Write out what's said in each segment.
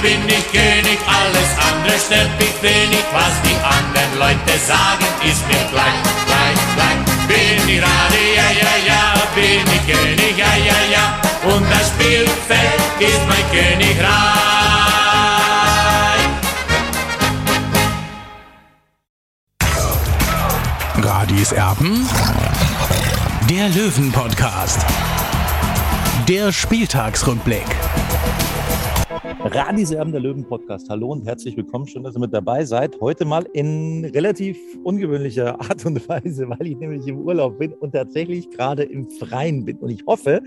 Bin ich König, alles andere stört mich wenig, was die anderen Leute sagen, ist mir gleich, gleich, gleich. Bin ich Radi, ja, ja, ja, bin ich König, ja, ja, ja, und das Spielfeld ist mein Königreich. Radis Erben, der Löwen-Podcast, der Spieltagsrückblick. Radis Erben, der Löwen-Podcast. Hallo und herzlich willkommen. Schön, dass ihr mit dabei seid. Heute mal in relativ ungewöhnlicher Art und Weise, weil ich nämlich im Urlaub bin und tatsächlich gerade im Freien bin. Und ich hoffe,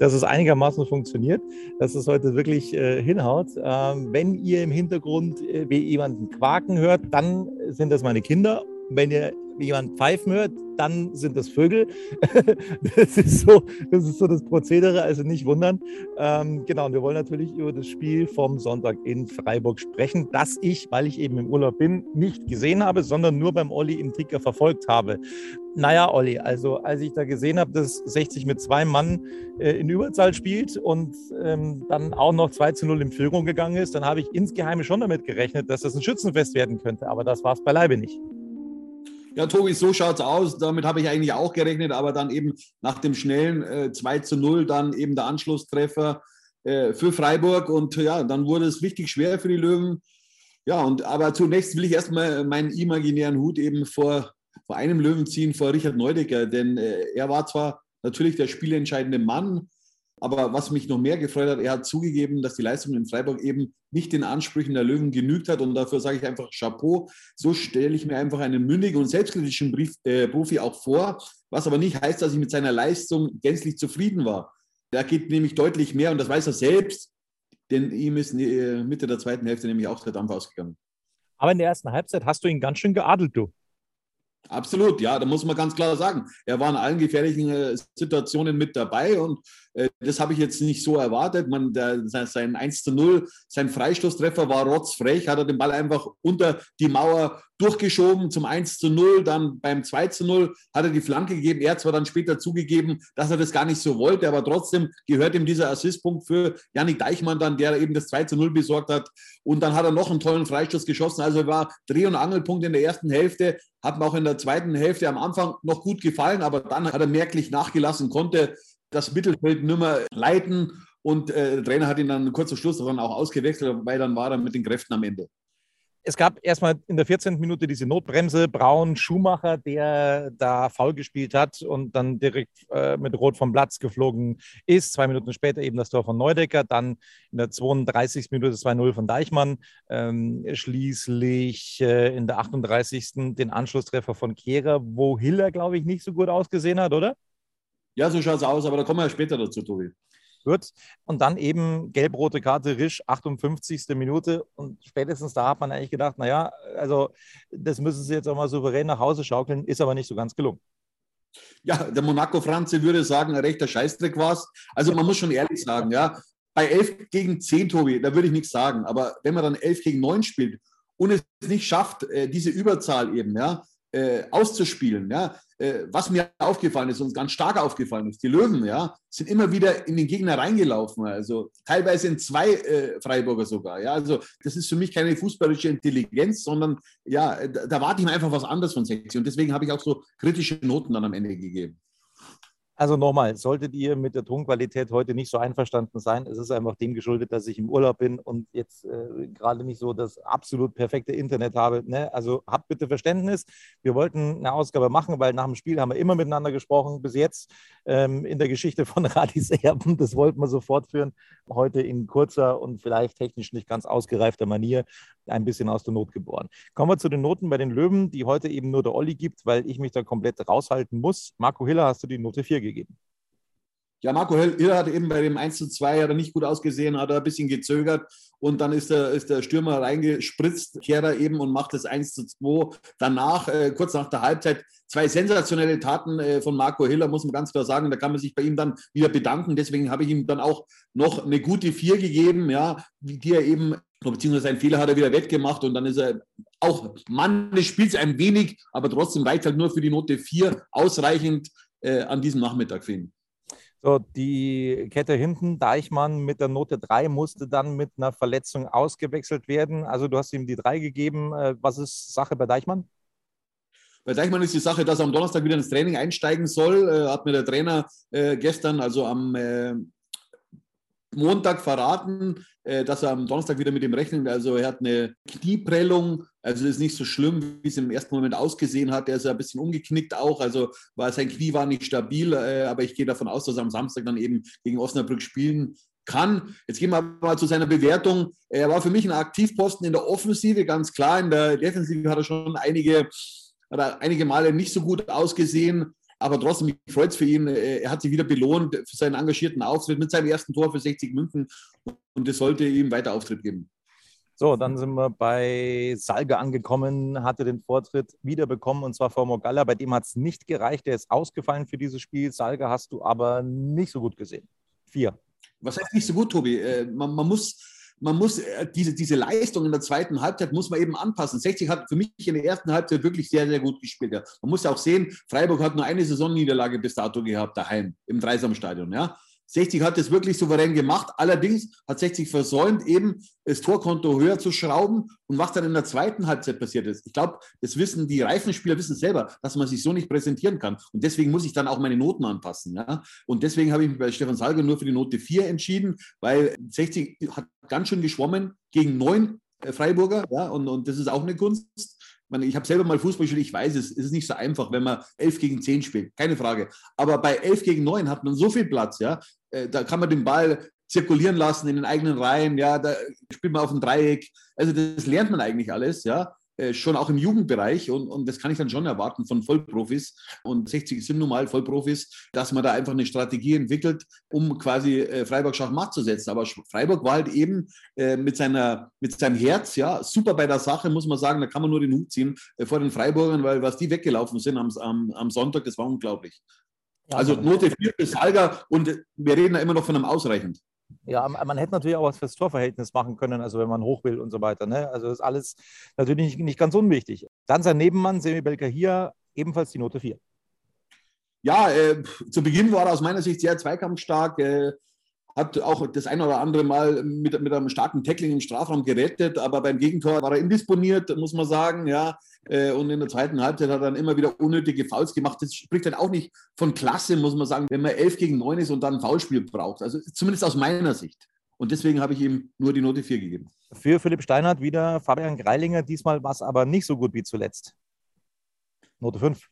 dass es einigermaßen funktioniert, dass es heute wirklich hinhaut. Wenn ihr im Hintergrund jemanden quaken hört, dann sind das meine Kinder. Wenn ihr jemanden pfeifen hört, dann sind das Vögel. Das ist so das Prozedere, also nicht wundern. Genau, und wir wollen natürlich über das Spiel vom Sonntag in Freiburg sprechen, das ich, weil ich eben im Urlaub bin, nicht gesehen habe, sondern nur beim Olli im Ticker verfolgt habe. Naja, Olli, also als ich da gesehen habe, dass 60 mit 2 Mann in Überzahl spielt und dann auch noch 2-0 in Führung gegangen ist, dann habe ich insgeheim schon damit gerechnet, dass das ein Schützenfest werden könnte, aber das war es beileibe nicht. Ja, Tobi, so schaut's aus. Damit habe ich eigentlich auch gerechnet, aber dann eben nach dem schnellen 2-0 dann eben der Anschlusstreffer für Freiburg und ja, dann wurde es richtig schwer für die Löwen. Ja, aber zunächst will ich erstmal meinen imaginären Hut eben vor einem Löwen ziehen, vor Richard Neudecker, denn er war zwar natürlich der spielentscheidende Mann, aber was mich noch mehr gefreut hat, er hat zugegeben, dass die Leistung in Freiburg eben nicht den Ansprüchen der Löwen genügt hat. Und dafür sage ich einfach Chapeau. So stelle ich mir einfach einen mündigen und selbstkritischen Profi auch vor. Was aber nicht heißt, dass ich mit seiner Leistung gänzlich zufrieden war. Da geht nämlich deutlich mehr und das weiß er selbst. Denn ihm ist Mitte der zweiten Hälfte nämlich auch der Dampf ausgegangen. Aber in der ersten Halbzeit hast du ihn ganz schön geadelt, du. Absolut, ja, da muss man ganz klar sagen, er war in allen gefährlichen Situationen mit dabei und das habe ich jetzt nicht so erwartet. Sein 1-0, sein Freistoßtreffer war rotzfrech, hat er den Ball einfach unter die Mauer durchgeschoben zum 1-0, dann beim 2-0 hat er die Flanke gegeben. Er hat zwar dann später zugegeben, dass er das gar nicht so wollte, aber trotzdem gehört ihm dieser Assistpunkt für Janik Deichmann dann, der eben das 2-0 besorgt hat. Und dann hat er noch einen tollen Freistoß geschossen. Also er war Dreh- und Angelpunkt in der ersten Hälfte, hat mir auch in der zweiten Hälfte am Anfang noch gut gefallen, aber dann hat er merklich nachgelassen, konnte das Mittelfeld nicht mehr leiten und der Trainer hat ihn dann kurz zum Schluss dann auch ausgewechselt, weil dann war er mit den Kräften am Ende. Es gab erstmal in der 14. Minute diese Notbremse, Braun-Schumacher, der da faul gespielt hat und dann direkt mit Rot vom Platz geflogen ist. 2 Minuten später eben das Tor von Neudecker, dann in der 32. Minute 2-0 von Deichmann, schließlich in der 38. den Anschlusstreffer von Kehrer, wo Hiller, glaube ich, nicht so gut ausgesehen hat, oder? Ja, so schaut es aus, aber da kommen wir ja später dazu, Tobi. Gut. Und dann eben gelb-rote Karte, Risch, 58. Minute. Und spätestens da hat man eigentlich gedacht, naja, also das müssen sie jetzt auch mal souverän nach Hause schaukeln, ist aber nicht so ganz gelungen. Ja, der Monaco-Franze würde sagen, ein rechter Scheißdreck war es. Also man muss schon ehrlich sagen, ja, bei 11 gegen 10, Tobi, da würde ich nichts sagen. Aber wenn man dann 11 gegen 9 spielt und es nicht schafft, diese Überzahl eben, ja, auszuspielen, ja. Was mir aufgefallen ist, uns ganz stark aufgefallen ist, die Löwen, ja, sind immer wieder in den Gegner reingelaufen, also teilweise in 2 Freiburger sogar, ja, also das ist für mich keine fußballische Intelligenz, sondern, ja, da warte ich mir einfach was anderes von 60 und deswegen habe ich auch so kritische Noten dann am Ende gegeben. Also nochmal, solltet ihr mit der Tonqualität heute nicht so einverstanden sein, es ist einfach dem geschuldet, dass ich im Urlaub bin und jetzt gerade nicht so das absolut perfekte Internet habe. Ne? Also habt bitte Verständnis. Wir wollten eine Ausgabe machen, weil nach dem Spiel haben wir immer miteinander gesprochen, bis jetzt in der Geschichte von Radis Erben. Das wollten wir so fortführen. Heute in kurzer und vielleicht technisch nicht ganz ausgereifter Manier, ein bisschen aus der Not geboren. Kommen wir zu den Noten bei den Löwen, die heute eben nur der Olli gibt, weil ich mich da komplett raushalten muss. Marco Hiller, hast du die Note 4 gegeben? Ja, Marco Hiller hat eben bei dem 1:2 hat er nicht gut ausgesehen, hat er ein bisschen gezögert und dann ist der Stürmer reingespritzt, Kehrer eben, und macht das 1:2. Danach, kurz nach der Halbzeit, zwei sensationelle Taten von Marco Hiller, muss man ganz klar sagen. Da kann man sich bei ihm dann wieder bedanken. Deswegen habe ich ihm dann auch noch eine gute 4 gegeben, ja, die er eben, beziehungsweise einen Fehler hat er wieder wettgemacht und dann ist er auch Mann des Spiels ein wenig, aber trotzdem reicht halt nur für die Note 4 ausreichend an diesem Nachmittag finden. So, die Kette hinten, Deichmann mit der Note 3 musste dann mit einer Verletzung ausgewechselt werden. Also du hast ihm die 3 gegeben. Was ist Sache bei Deichmann? Bei Deichmann ist die Sache, dass er am Donnerstag wieder ins Training einsteigen soll. Hat mir der Trainer gestern, also am Montag verraten, dass er am Donnerstag wieder mit ihm rechnet. Also er hat eine Knieprellung, also das ist nicht so schlimm, wie es im ersten Moment ausgesehen hat. Er ist ja ein bisschen umgeknickt auch, also sein Knie war nicht stabil, aber ich gehe davon aus, dass er am Samstag dann eben gegen Osnabrück spielen kann. Jetzt gehen wir mal zu seiner Bewertung. Er war für mich ein Aktivposten in der Offensive, ganz klar. In der Defensive hat er schon einige Male nicht so gut ausgesehen. Aber trotzdem, mich freut es für ihn. Er hat sich wieder belohnt für seinen engagierten Auftritt mit seinem ersten Tor für 60 München. Und das sollte ihm weiter Auftritt geben. So, dann sind wir bei Salger angekommen, hatte den Vortritt wieder bekommen, und zwar vor Mogalla. Bei dem hat es nicht gereicht. Der ist ausgefallen für dieses Spiel. Salger hast du aber nicht so gut gesehen. 4. Was heißt nicht so gut, Tobi? Man muss diese Leistung in der zweiten Halbzeit muss man eben anpassen. 60 hat für mich in der ersten Halbzeit wirklich sehr, sehr gut gespielt. Ja. Man muss ja auch sehen, Freiburg hat nur eine Saisonniederlage bis dato gehabt, daheim, im Dreisamstadion. Ja. 60 hat es wirklich souverän gemacht. Allerdings hat 60 versäumt, eben das Torkonto höher zu schrauben. Und was dann in der zweiten Halbzeit passiert ist, ich glaube, das wissen die Reifenspieler wissen selber, dass man sich so nicht präsentieren kann. Und deswegen muss ich dann auch meine Noten anpassen. Ja? Und deswegen habe ich mich bei Stefan Salger nur für die Note 4 entschieden, weil 60 hat ganz schön geschwommen gegen 9 Freiburger. Ja? Und das ist auch eine Kunst. Ich habe selber mal Fußball gespielt, ich weiß es, ist nicht so einfach, wenn man 11 gegen 10 spielt, keine Frage. Aber bei 11 gegen 9 hat man so viel Platz, ja, da kann man den Ball zirkulieren lassen in den eigenen Reihen, ja, da spielt man auf dem Dreieck, also das lernt man eigentlich alles, ja, schon auch im Jugendbereich und das kann ich dann schon erwarten von Vollprofis, und 60 sind nun mal Vollprofis, dass man da einfach eine Strategie entwickelt, um quasi Freiburg Schachmatt zu setzen. Aber Freiburg war halt eben mit seinem Herz, ja, super bei der Sache, muss man sagen, da kann man nur den Hut ziehen vor den Freiburgern, weil was die weggelaufen sind am Sonntag, das war unglaublich. Also Note 4 bis Salger, und wir reden da immer noch von einem ausreichend. Ja, man hätte natürlich auch was fürs Torverhältnis machen können, also wenn man hoch will und so weiter. Ne? Also das ist alles natürlich nicht ganz unwichtig. Dann sein Nebenmann, Semibelka, hier ebenfalls die Note 4. Ja, zu Beginn war er aus meiner Sicht sehr zweikampfstark, hat auch das ein oder andere Mal mit einem starken Tackling im Strafraum gerettet, aber beim Gegentor war er indisponiert, muss man sagen, ja. Und in der zweiten Halbzeit hat er dann immer wieder unnötige Fouls gemacht. Das spricht dann auch nicht von Klasse, muss man sagen, wenn man 11 gegen 9 ist und dann ein Foulspiel braucht. Also zumindest aus meiner Sicht. Und deswegen habe ich ihm nur die Note 4 gegeben. Für Philipp Steinhardt wieder Fabian Greilinger. Diesmal war es aber nicht so gut wie zuletzt. Note 5.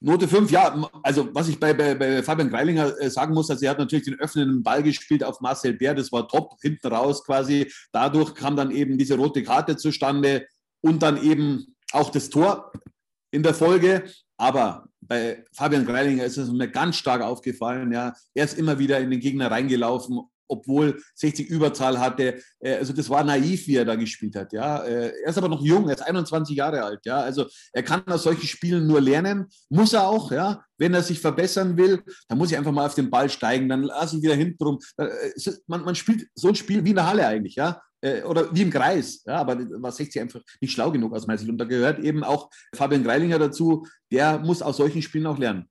Note 5, ja, also was ich bei Fabian Greilinger sagen muss, also er hat natürlich den öffnenden Ball gespielt auf Marcel Bär, das war top, hinten raus quasi. Dadurch kam dann eben diese rote Karte zustande und dann eben auch das Tor in der Folge. Aber bei Fabian Greilinger ist es mir ganz stark aufgefallen, ja, er ist immer wieder in den Gegner reingelaufen, obwohl 60 Überzahl hatte. Also das war naiv, wie er da gespielt hat. Ja. Er ist aber noch jung, er ist 21 Jahre alt. Ja. Also er kann aus solchen Spielen nur lernen, muss er auch. Ja. Wenn er sich verbessern will, dann muss ich einfach mal auf den Ball steigen, dann lass ihn wieder hintenrum. Man spielt so ein Spiel wie in der Halle eigentlich, ja, oder wie im Kreis. Ja. Aber war 60 einfach nicht schlau genug aus meiner Sicht. Und da gehört eben auch Fabian Greilinger dazu, der muss aus solchen Spielen auch lernen.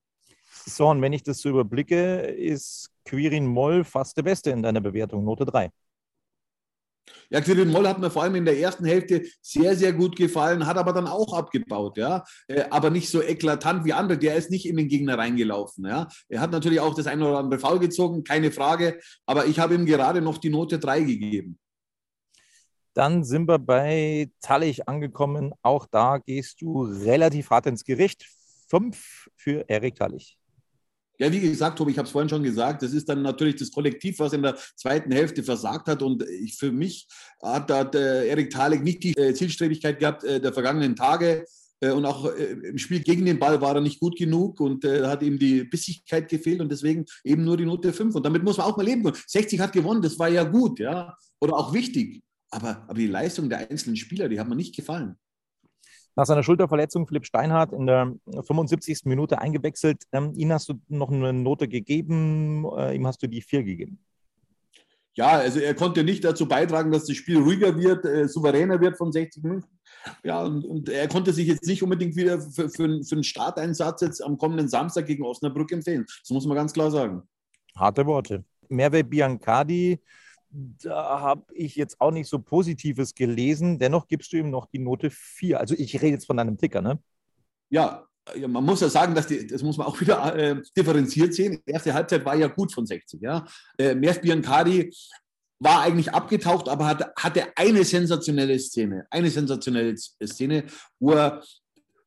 So, und wenn ich das so überblicke, ist Quirin Moll fast der Beste in deiner Bewertung, Note 3. Ja, Quirin Moll hat mir vor allem in der ersten Hälfte sehr, sehr gut gefallen, hat aber dann auch abgebaut, ja. Aber nicht so eklatant wie andere. Der ist nicht in den Gegner reingelaufen, ja. Er hat natürlich auch das eine oder andere Foul gezogen, keine Frage. Aber ich habe ihm gerade noch die Note 3 gegeben. Dann sind wir bei Tallig angekommen. Auch da gehst du relativ hart ins Gericht. 5 für Erik Tallig. Ja, wie gesagt, Tobi, ich habe es vorhin schon gesagt, das ist dann natürlich das Kollektiv, was in der zweiten Hälfte versagt hat. Und für mich hat Erik Tallig nicht die Zielstrebigkeit gehabt der vergangenen Tage. Und auch im Spiel gegen den Ball war er nicht gut genug und hat ihm die Bissigkeit gefehlt und deswegen eben nur die Note 5. Und damit muss man auch mal leben können. 60 hat gewonnen, das war ja gut, ja, oder auch wichtig. Aber die Leistung der einzelnen Spieler, die hat mir nicht gefallen. Nach seiner Schulterverletzung Philipp Steinhardt in der 75. Minute eingewechselt. Ihm hast du noch eine Note gegeben, ihm hast du die 4 gegeben. Ja, also er konnte nicht dazu beitragen, dass das Spiel ruhiger wird, souveräner wird von 60 Minuten. Ja, und er konnte sich jetzt nicht unbedingt wieder für einen Starteinsatz jetzt am kommenden Samstag gegen Osnabrück empfehlen. Das muss man ganz klar sagen. Harte Worte. Merveille Biankadi, da habe ich jetzt auch nicht so Positives gelesen. Dennoch gibst du ihm noch die Note 4. Also ich rede jetzt von deinem Ticker, ne? Ja, man muss ja sagen, dass das muss man auch wieder differenziert sehen. Die erste Halbzeit war ja gut von 60. Ja? Merv Biankadi war eigentlich abgetaucht, aber hatte eine sensationelle Szene, wo er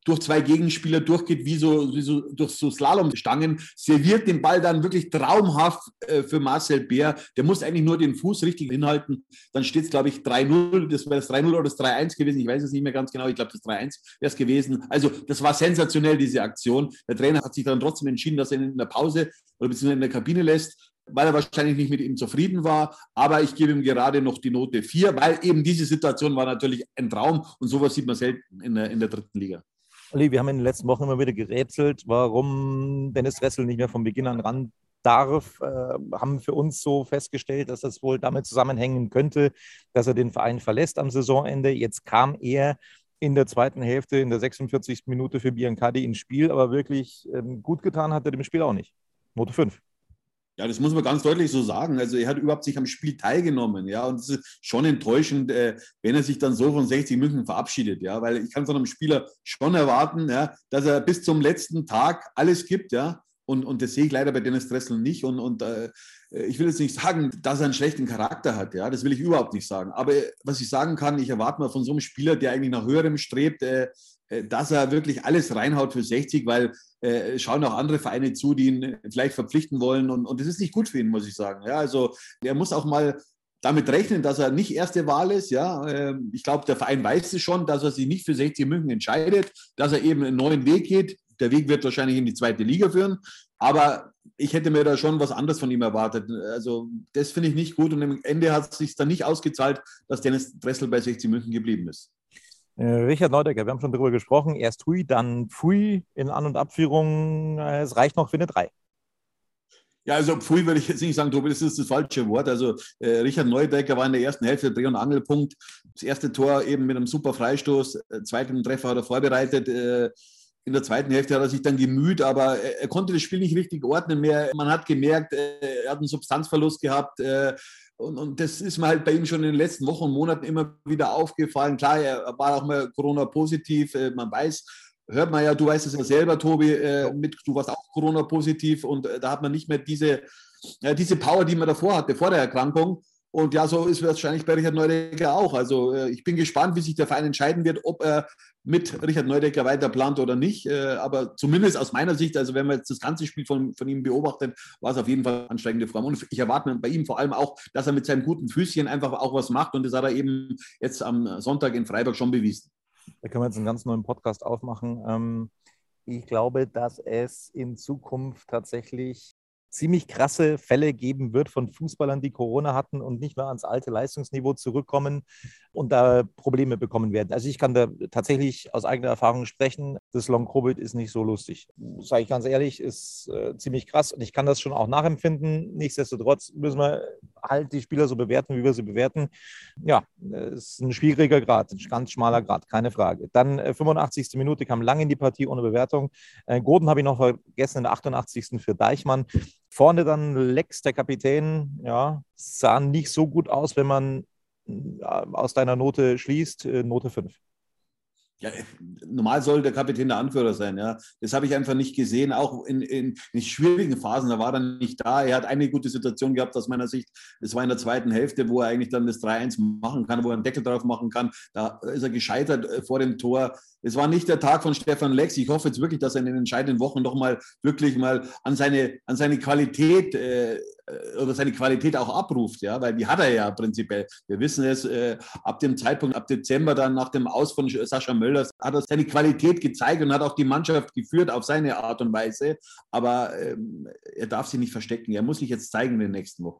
durch 2 Gegenspieler durchgeht, wie so durch so Slalomstangen, serviert den Ball dann wirklich traumhaft für Marcel Bär. Der muss eigentlich nur den Fuß richtig hinhalten. Dann steht es, glaube ich, 3-0. Das wäre das 3-0 oder das 3-1 gewesen. Ich weiß es nicht mehr ganz genau. Ich glaube, das 3-1 wäre es gewesen. Also das war sensationell, diese Aktion. Der Trainer hat sich dann trotzdem entschieden, dass er ihn in der Pause oder beziehungsweise in der Kabine lässt, weil er wahrscheinlich nicht mit ihm zufrieden war. Aber ich gebe ihm gerade noch die Note 4, weil eben diese Situation war natürlich ein Traum. Und sowas sieht man selten in der dritten Liga. Olli, wir haben in den letzten Wochen immer wieder gerätselt, warum Dennis Ressl nicht mehr von Beginn an ran darf. Haben für uns so festgestellt, dass das wohl damit zusammenhängen könnte, dass er den Verein verlässt am Saisonende. Jetzt kam er in der zweiten Hälfte, in der 46. Minute für Biankadi ins Spiel, aber wirklich gut getan hat er dem Spiel auch nicht. Note 5. Ja, das muss man ganz deutlich so sagen. Also er hat überhaupt nicht am Spiel teilgenommen, ja, und es ist schon enttäuschend, wenn er sich dann so von 60 München verabschiedet, ja, weil ich kann von einem Spieler schon erwarten, ja, dass er bis zum letzten Tag alles gibt, ja, und das sehe ich leider bei Dennis Ressl nicht und ich will jetzt nicht sagen, dass er einen schlechten Charakter hat, ja, das will ich überhaupt nicht sagen, aber was ich sagen kann, ich erwarte mal von so einem Spieler, der eigentlich nach Höherem strebt, dass er wirklich alles reinhaut für 60, weil schauen auch andere Vereine zu, die ihn vielleicht verpflichten wollen. Und das ist nicht gut für ihn, muss ich sagen. Ja, also er muss auch mal damit rechnen, dass er nicht erste Wahl ist. Ja, ich glaube, der Verein weiß es schon, dass er sich nicht für 60 München entscheidet, dass er eben einen neuen Weg geht. Der Weg wird wahrscheinlich in die zweite Liga führen. Aber ich hätte mir da schon was anderes von ihm erwartet. Also das finde ich nicht gut. Und am Ende hat es sich dann nicht ausgezahlt, dass Dennis Ressl bei 60 München geblieben ist. Richard Neudecker, wir haben schon darüber gesprochen. Erst Hui, dann Pfui in An- und Abführung. Es reicht noch für eine 3. Ja, also Pfui würde ich jetzt nicht sagen, Tobi, das ist das falsche Wort. Also Richard Neudecker war in der ersten Hälfte Dreh- und Angelpunkt. Das erste Tor eben mit einem super Freistoß. Zweiten Treffer hat er vorbereitet. In der zweiten Hälfte hat er sich dann gemüht, aber er konnte das Spiel nicht richtig ordnen mehr. Man hat gemerkt, er hat einen Substanzverlust gehabt. Und das ist mir halt bei ihm schon in den letzten Wochen und Monaten immer wieder aufgefallen. Klar, er war auch mal Corona-positiv. Man weiß, hört man ja, du weißt es ja selber, Tobi, du warst auch Corona-positiv. Und da hat man nicht mehr diese Power, die man davor hatte, vor der Erkrankung. Und ja, so ist es wahrscheinlich bei Richard Neudecker auch. Also ich bin gespannt, wie sich der Verein entscheiden wird, ob er mit Richard Neudecker weiter plant oder nicht. Aber zumindest aus meiner Sicht, also wenn man jetzt das ganze Spiel von ihm beobachtet, war es auf jeden Fall ansteigende Form. Und ich erwarte bei ihm vor allem auch, dass er mit seinem guten Füßchen einfach auch was macht. Und das hat er eben jetzt am Sonntag in Freiburg schon bewiesen. Da können wir jetzt einen ganz neuen Podcast aufmachen. Ich glaube, dass es in Zukunft tatsächlich ziemlich krasse Fälle geben wird von Fußballern, die Corona hatten und nicht mehr ans alte Leistungsniveau zurückkommen und da Probleme bekommen werden. Also ich kann da tatsächlich aus eigener Erfahrung sprechen, das Long-Covid ist nicht so lustig. Sage ich ganz ehrlich, ist ziemlich krass und ich kann das schon auch nachempfinden. Nichtsdestotrotz müssen wir halt die Spieler so bewerten, wie wir sie bewerten. Ja, ist ein schwieriger Grad, ein ganz schmaler Grad, keine Frage. Dann 85. Minute kam lange in die Partie ohne Bewertung. Gordon habe ich noch vergessen in der 88. für Deichmann. Vorne dann Lex, der Kapitän, ja, sah nicht so gut aus, wenn man aus deiner Note schließt, Note 5. Ja, normal soll der Kapitän der Anführer sein, ja. Das habe ich einfach nicht gesehen, auch in schwierigen Phasen, da war er nicht da. Er hat eine gute Situation gehabt aus meiner Sicht, das war in der zweiten Hälfte, wo er eigentlich dann das 3-1 machen kann, wo er einen Deckel drauf machen kann. Da ist er gescheitert vor dem Tor. Es war nicht der Tag von Stefan Lex. Ich hoffe jetzt wirklich, dass er in den entscheidenden Wochen noch mal wirklich mal an seine Qualität oder seine Qualität auch abruft, ja, weil die hat er ja prinzipiell. Wir wissen es, ab dem Zeitpunkt, ab Dezember, dann nach dem Aus von Sascha Mölders, hat er seine Qualität gezeigt und hat auch die Mannschaft geführt auf seine Art und Weise, aber er darf sich nicht verstecken, er muss sich jetzt zeigen in den nächsten Wochen.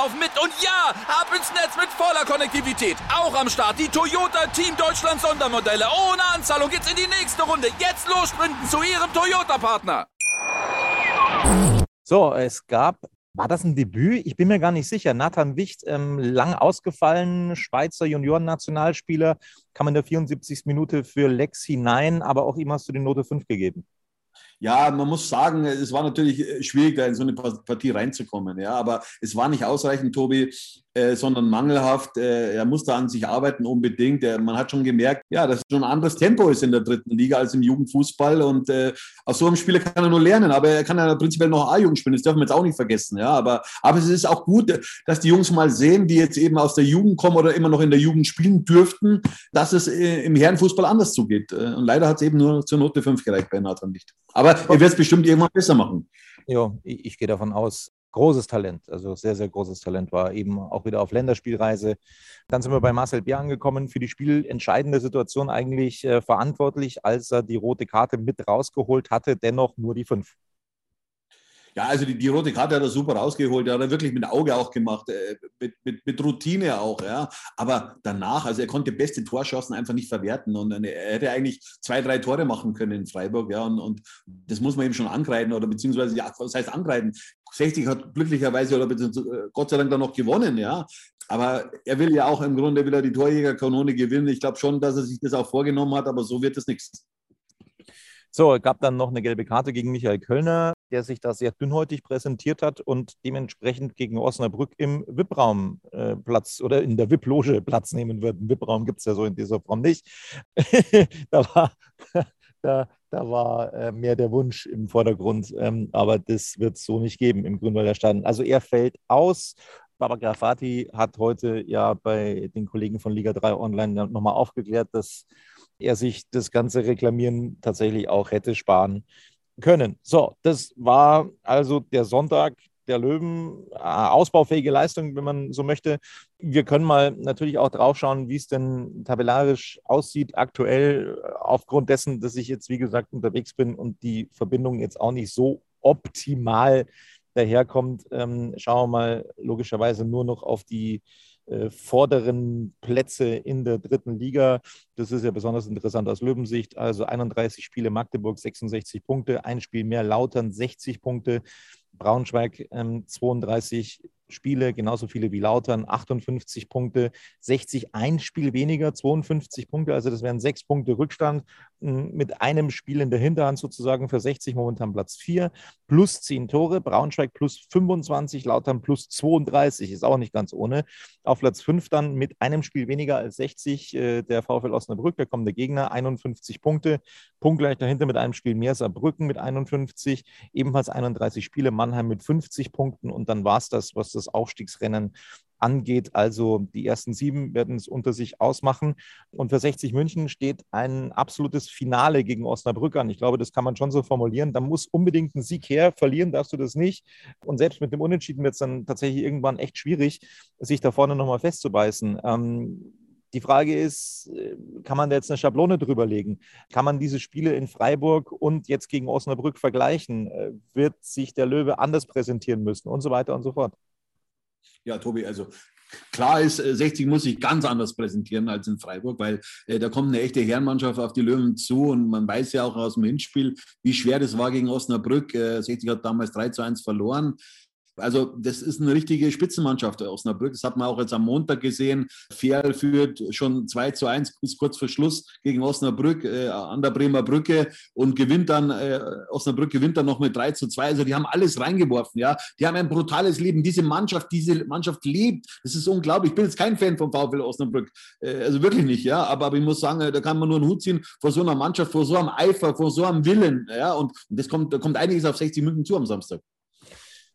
laufen mit und ja, ab ins Netz mit voller Konnektivität. Auch am Start die Toyota Team Deutschland Sondermodelle. Ohne Anzahlung geht's in die nächste Runde. Jetzt los sprinten zu Ihrem Toyota-Partner. So, war das ein Debüt? Ich bin mir gar nicht sicher. Nathan Wicht, lang ausgefallen, Schweizer Junioren-Nationalspieler, kam in der 74. Minute für Lex hinein, aber auch ihm hast du die Note 5 gegeben. Ja, man muss sagen, es war natürlich schwierig, da in so eine Partie reinzukommen. Ja, aber es war nicht ausreichend, Tobi, sondern mangelhaft. Er musste an sich arbeiten unbedingt. Man hat schon gemerkt, ja, dass schon ein anderes Tempo ist in der dritten Liga als im Jugendfußball. Und aus so einem Spieler kann er nur lernen. Aber er kann ja prinzipiell noch A-Jugend spielen. Das dürfen wir jetzt auch nicht vergessen. Ja, aber es ist auch gut, dass die Jungs mal sehen, die jetzt eben aus der Jugend kommen oder immer noch in der Jugend spielen dürften, dass es im Herrenfußball anders zugeht. Und leider hat es eben nur zur Note 5 gereicht bei Nathan nicht. Aber er wird es bestimmt irgendwann besser machen. Ja, ich gehe davon aus. Großes Talent, also sehr, sehr großes Talent, war eben auch wieder auf Länderspielreise. Dann sind wir bei Marcel Bär angekommen, für die spielentscheidende Situation eigentlich verantwortlich, als er die rote Karte mit rausgeholt hatte, dennoch nur die 5. Ja, also die rote Karte hat er super rausgeholt, hat er wirklich mit Auge auch gemacht, mit Routine auch, ja. Aber danach, also er konnte beste Torchancen einfach nicht verwerten und er hätte eigentlich 2-3 Tore machen können in Freiburg, ja. Und das muss man ihm schon ankreiden oder beziehungsweise, ja, was heißt ankreiden? 60 hat glücklicherweise oder Gott sei Dank dann noch gewonnen, ja. Aber er will ja auch im Grunde wieder die Torjägerkanone gewinnen. Ich glaube schon, dass er sich das auch vorgenommen hat, aber so wird es nichts. So, es gab dann noch eine gelbe Karte gegen Michael Köllner, der sich da sehr dünnhäutig präsentiert hat und dementsprechend gegen Osnabrück im VIP-Raum Platz oder in der VIP-Loge Platz nehmen wird. Ein VIP-Raum gibt es ja so in dieser Form nicht. Da war mehr der Wunsch im Vordergrund, aber das wird es so nicht geben im Grünwalder Stadion. Also er fällt aus. Baba Grafati hat heute ja bei den Kollegen von Liga 3 Online nochmal aufgeklärt, dass er sich das ganze Reklamieren tatsächlich auch hätte sparen können. So, das war also der Sonntag der Löwen. Ausbaufähige Leistung, wenn man so möchte. Wir können mal natürlich auch drauf schauen, wie es denn tabellarisch aussieht aktuell, aufgrund dessen, dass ich jetzt, wie gesagt, unterwegs bin und die Verbindung jetzt auch nicht so optimal daherkommt. Schauen wir mal logischerweise nur noch auf die vorderen Plätze in der dritten Liga. Das ist ja besonders interessant aus Löwensicht. Also 31 Spiele Magdeburg, 66 Punkte, ein Spiel mehr Lautern, 60 Punkte. Braunschweig 32 Spiele, genauso viele wie Lautern, 58 Punkte, 60 ein Spiel weniger, 52 Punkte, also das wären 6 Punkte Rückstand mit einem Spiel in der Hinterhand sozusagen für 60 momentan Platz 4, plus 10 Tore, Braunschweig plus 25, Lautern plus 32, ist auch nicht ganz ohne. Auf Platz 5 dann mit einem Spiel weniger als 60 der VfL Osnabrück, der kommende Gegner, 51 Punkte, punktgleich dahinter mit einem Spiel mehr Saarbrücken mit 51, ebenfalls 31 Spiele, Mannheim mit 50 Punkten und dann war es das, was das Aufstiegsrennen angeht. Also die ersten 7 werden es unter sich ausmachen. Und für 60 München steht ein absolutes Finale gegen Osnabrück an. Ich glaube, das kann man schon so formulieren. Da muss unbedingt ein Sieg her, verlieren darfst du das nicht. Und selbst mit dem Unentschieden wird es dann tatsächlich irgendwann echt schwierig, sich da vorne nochmal festzubeißen. Die Frage ist, kann man da jetzt eine Schablone drüber legen? Kann man diese Spiele in Freiburg und jetzt gegen Osnabrück vergleichen? Wird sich der Löwe anders präsentieren müssen und so weiter und so fort? Ja, Tobi, also klar ist, 60 muss sich ganz anders präsentieren als in Freiburg, weil da kommt eine echte Herrenmannschaft auf die Löwen zu und man weiß ja auch aus dem Hinspiel, wie schwer das war gegen Osnabrück. 60 hat damals 3:1 verloren. Also das ist eine richtige Spitzenmannschaft Osnabrück. Das hat man auch jetzt am Montag gesehen. Ferl führt schon 2:1 bis kurz vor Schluss gegen Osnabrück an der Bremer Brücke und Osnabrück gewinnt dann noch mit 3:2. Also die haben alles reingeworfen. Ja, die haben ein brutales Leben. Diese Mannschaft lebt. Das ist unglaublich. Ich bin jetzt kein Fan vom VfL Osnabrück. Also wirklich nicht. Ja, aber ich muss sagen, da kann man nur einen Hut ziehen vor so einer Mannschaft, vor so einem Eifer, vor so einem Willen. Ja, und da kommt einiges auf 60 Minuten zu am Samstag.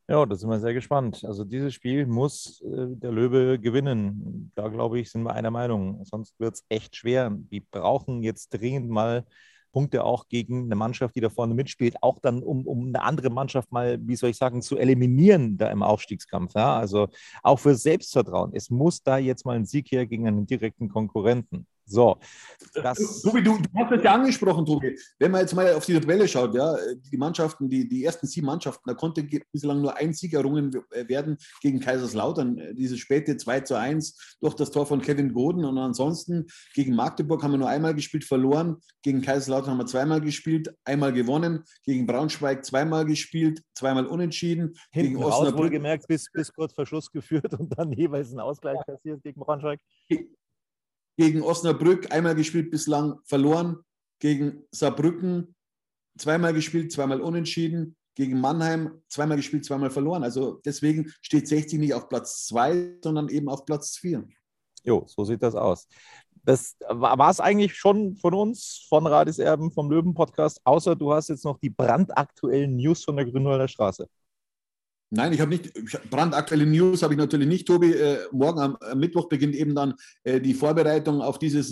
Ja, da sind wir sehr gespannt. Also dieses Spiel muss der Löwe gewinnen. Da, glaube ich, sind wir einer Meinung. Sonst wird es echt schwer. Die brauchen jetzt dringend mal Punkte auch gegen eine Mannschaft, die da vorne mitspielt. Auch dann, um eine andere Mannschaft mal, wie soll ich sagen, zu eliminieren da im Aufstiegskampf. Ja? Also auch für Selbstvertrauen. Es muss da jetzt mal ein Sieg her gegen einen direkten Konkurrenten. So, das Tobi, du hast das ja angesprochen, Tobi. Wenn man jetzt mal auf die Tabelle schaut, ja, die Mannschaften, die ersten 7 Mannschaften, da konnte bislang nur ein Sieg errungen werden gegen Kaiserslautern. Dieses späte 2:1 durch das Tor von Kevin Goden. Und ansonsten gegen Magdeburg haben wir nur einmal gespielt, verloren. Gegen Kaiserslautern haben wir 2-mal gespielt, 1-mal gewonnen. Gegen Braunschweig 2-mal gespielt, 2-mal unentschieden. Hinten gegen Osnabrück wohlgemerkt bis kurz vor Schluss geführt und dann jeweils einen Ausgleich kassiert gegen Braunschweig. Gegen Osnabrück 1-mal gespielt, bislang verloren. Gegen Saarbrücken 2-mal gespielt, 2-mal unentschieden. Gegen Mannheim 2-mal gespielt, 2-mal verloren. Also deswegen steht 60 nicht auf Platz 2, sondern eben auf Platz 4. Jo, so sieht das aus. Das war es eigentlich schon von uns, von Radis Erben, vom Löwen-Podcast, außer du hast jetzt noch die brandaktuellen News von der Grünwalder Straße. Nein, ich habe nicht, brandaktuelle News habe ich natürlich nicht, Tobi. Morgen am Mittwoch beginnt eben dann die Vorbereitung auf dieses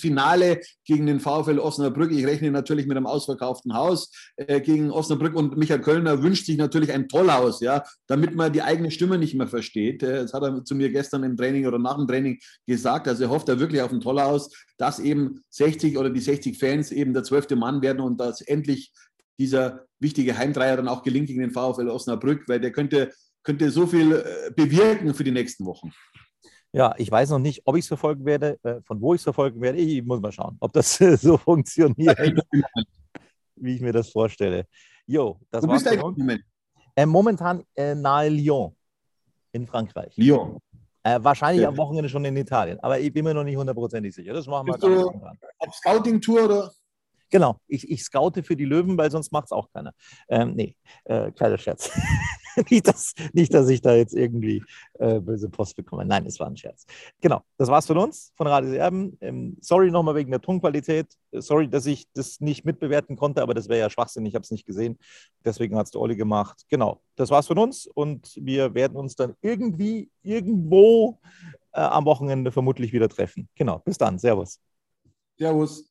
Finale gegen den VfL Osnabrück. Ich rechne natürlich mit einem ausverkauften Haus gegen Osnabrück und Michael Köllner wünscht sich natürlich ein Tollhaus, ja, damit man die eigene Stimme nicht mehr versteht. Das hat er zu mir gestern im Training oder nach dem Training gesagt. Also er hofft da wirklich auf ein Tollhaus, dass eben 60 oder die 60 Fans eben der 12. Mann werden und dass endlich dieser wichtige Heimdreier dann auch gelingt gegen den VfL Osnabrück, weil der könnte so viel bewirken für die nächsten Wochen. Ja, ich weiß noch nicht, ob ich es verfolgen werde, von wo ich es verfolgen werde. Ich muss mal schauen, ob das so funktioniert, wie ich mir das vorstelle. Jo, das war's. Wo bist du eigentlich momentan? Nahe Lyon in Frankreich. Lyon. Wahrscheinlich am Wochenende schon in Italien, aber ich bin mir noch nicht hundertprozentig sicher. Das machen wir gerade. Auf Scouting-Tour oder? Genau, ich scoute für die Löwen, weil sonst macht es auch keiner. Kleiner Scherz. nicht, dass ich da jetzt irgendwie böse Post bekomme. Nein, es war ein Scherz. Genau, das war's von uns, von Radis Erben. Sorry nochmal wegen der Tonqualität. Sorry, dass ich das nicht mitbewerten konnte, aber das wäre ja Schwachsinn, ich habe es nicht gesehen. Deswegen hat es der Olli gemacht. Genau, das war's von uns und wir werden uns dann irgendwo am Wochenende vermutlich wieder treffen. Genau, bis dann. Servus. Servus.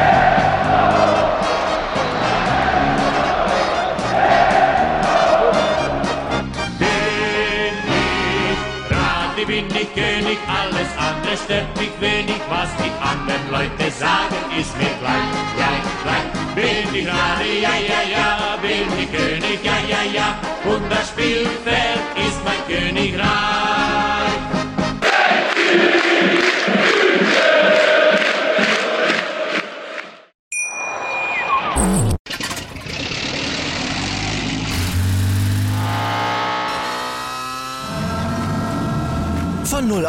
König, alles andere stört mich wenig, was die anderen Leute sagen, ist mir gleich, gleich, gleich. Bin ich Rade, ja, ja, ja, bin ich König, ja, ja, ja, und das Spielfeld ist mein Königreich. Von 0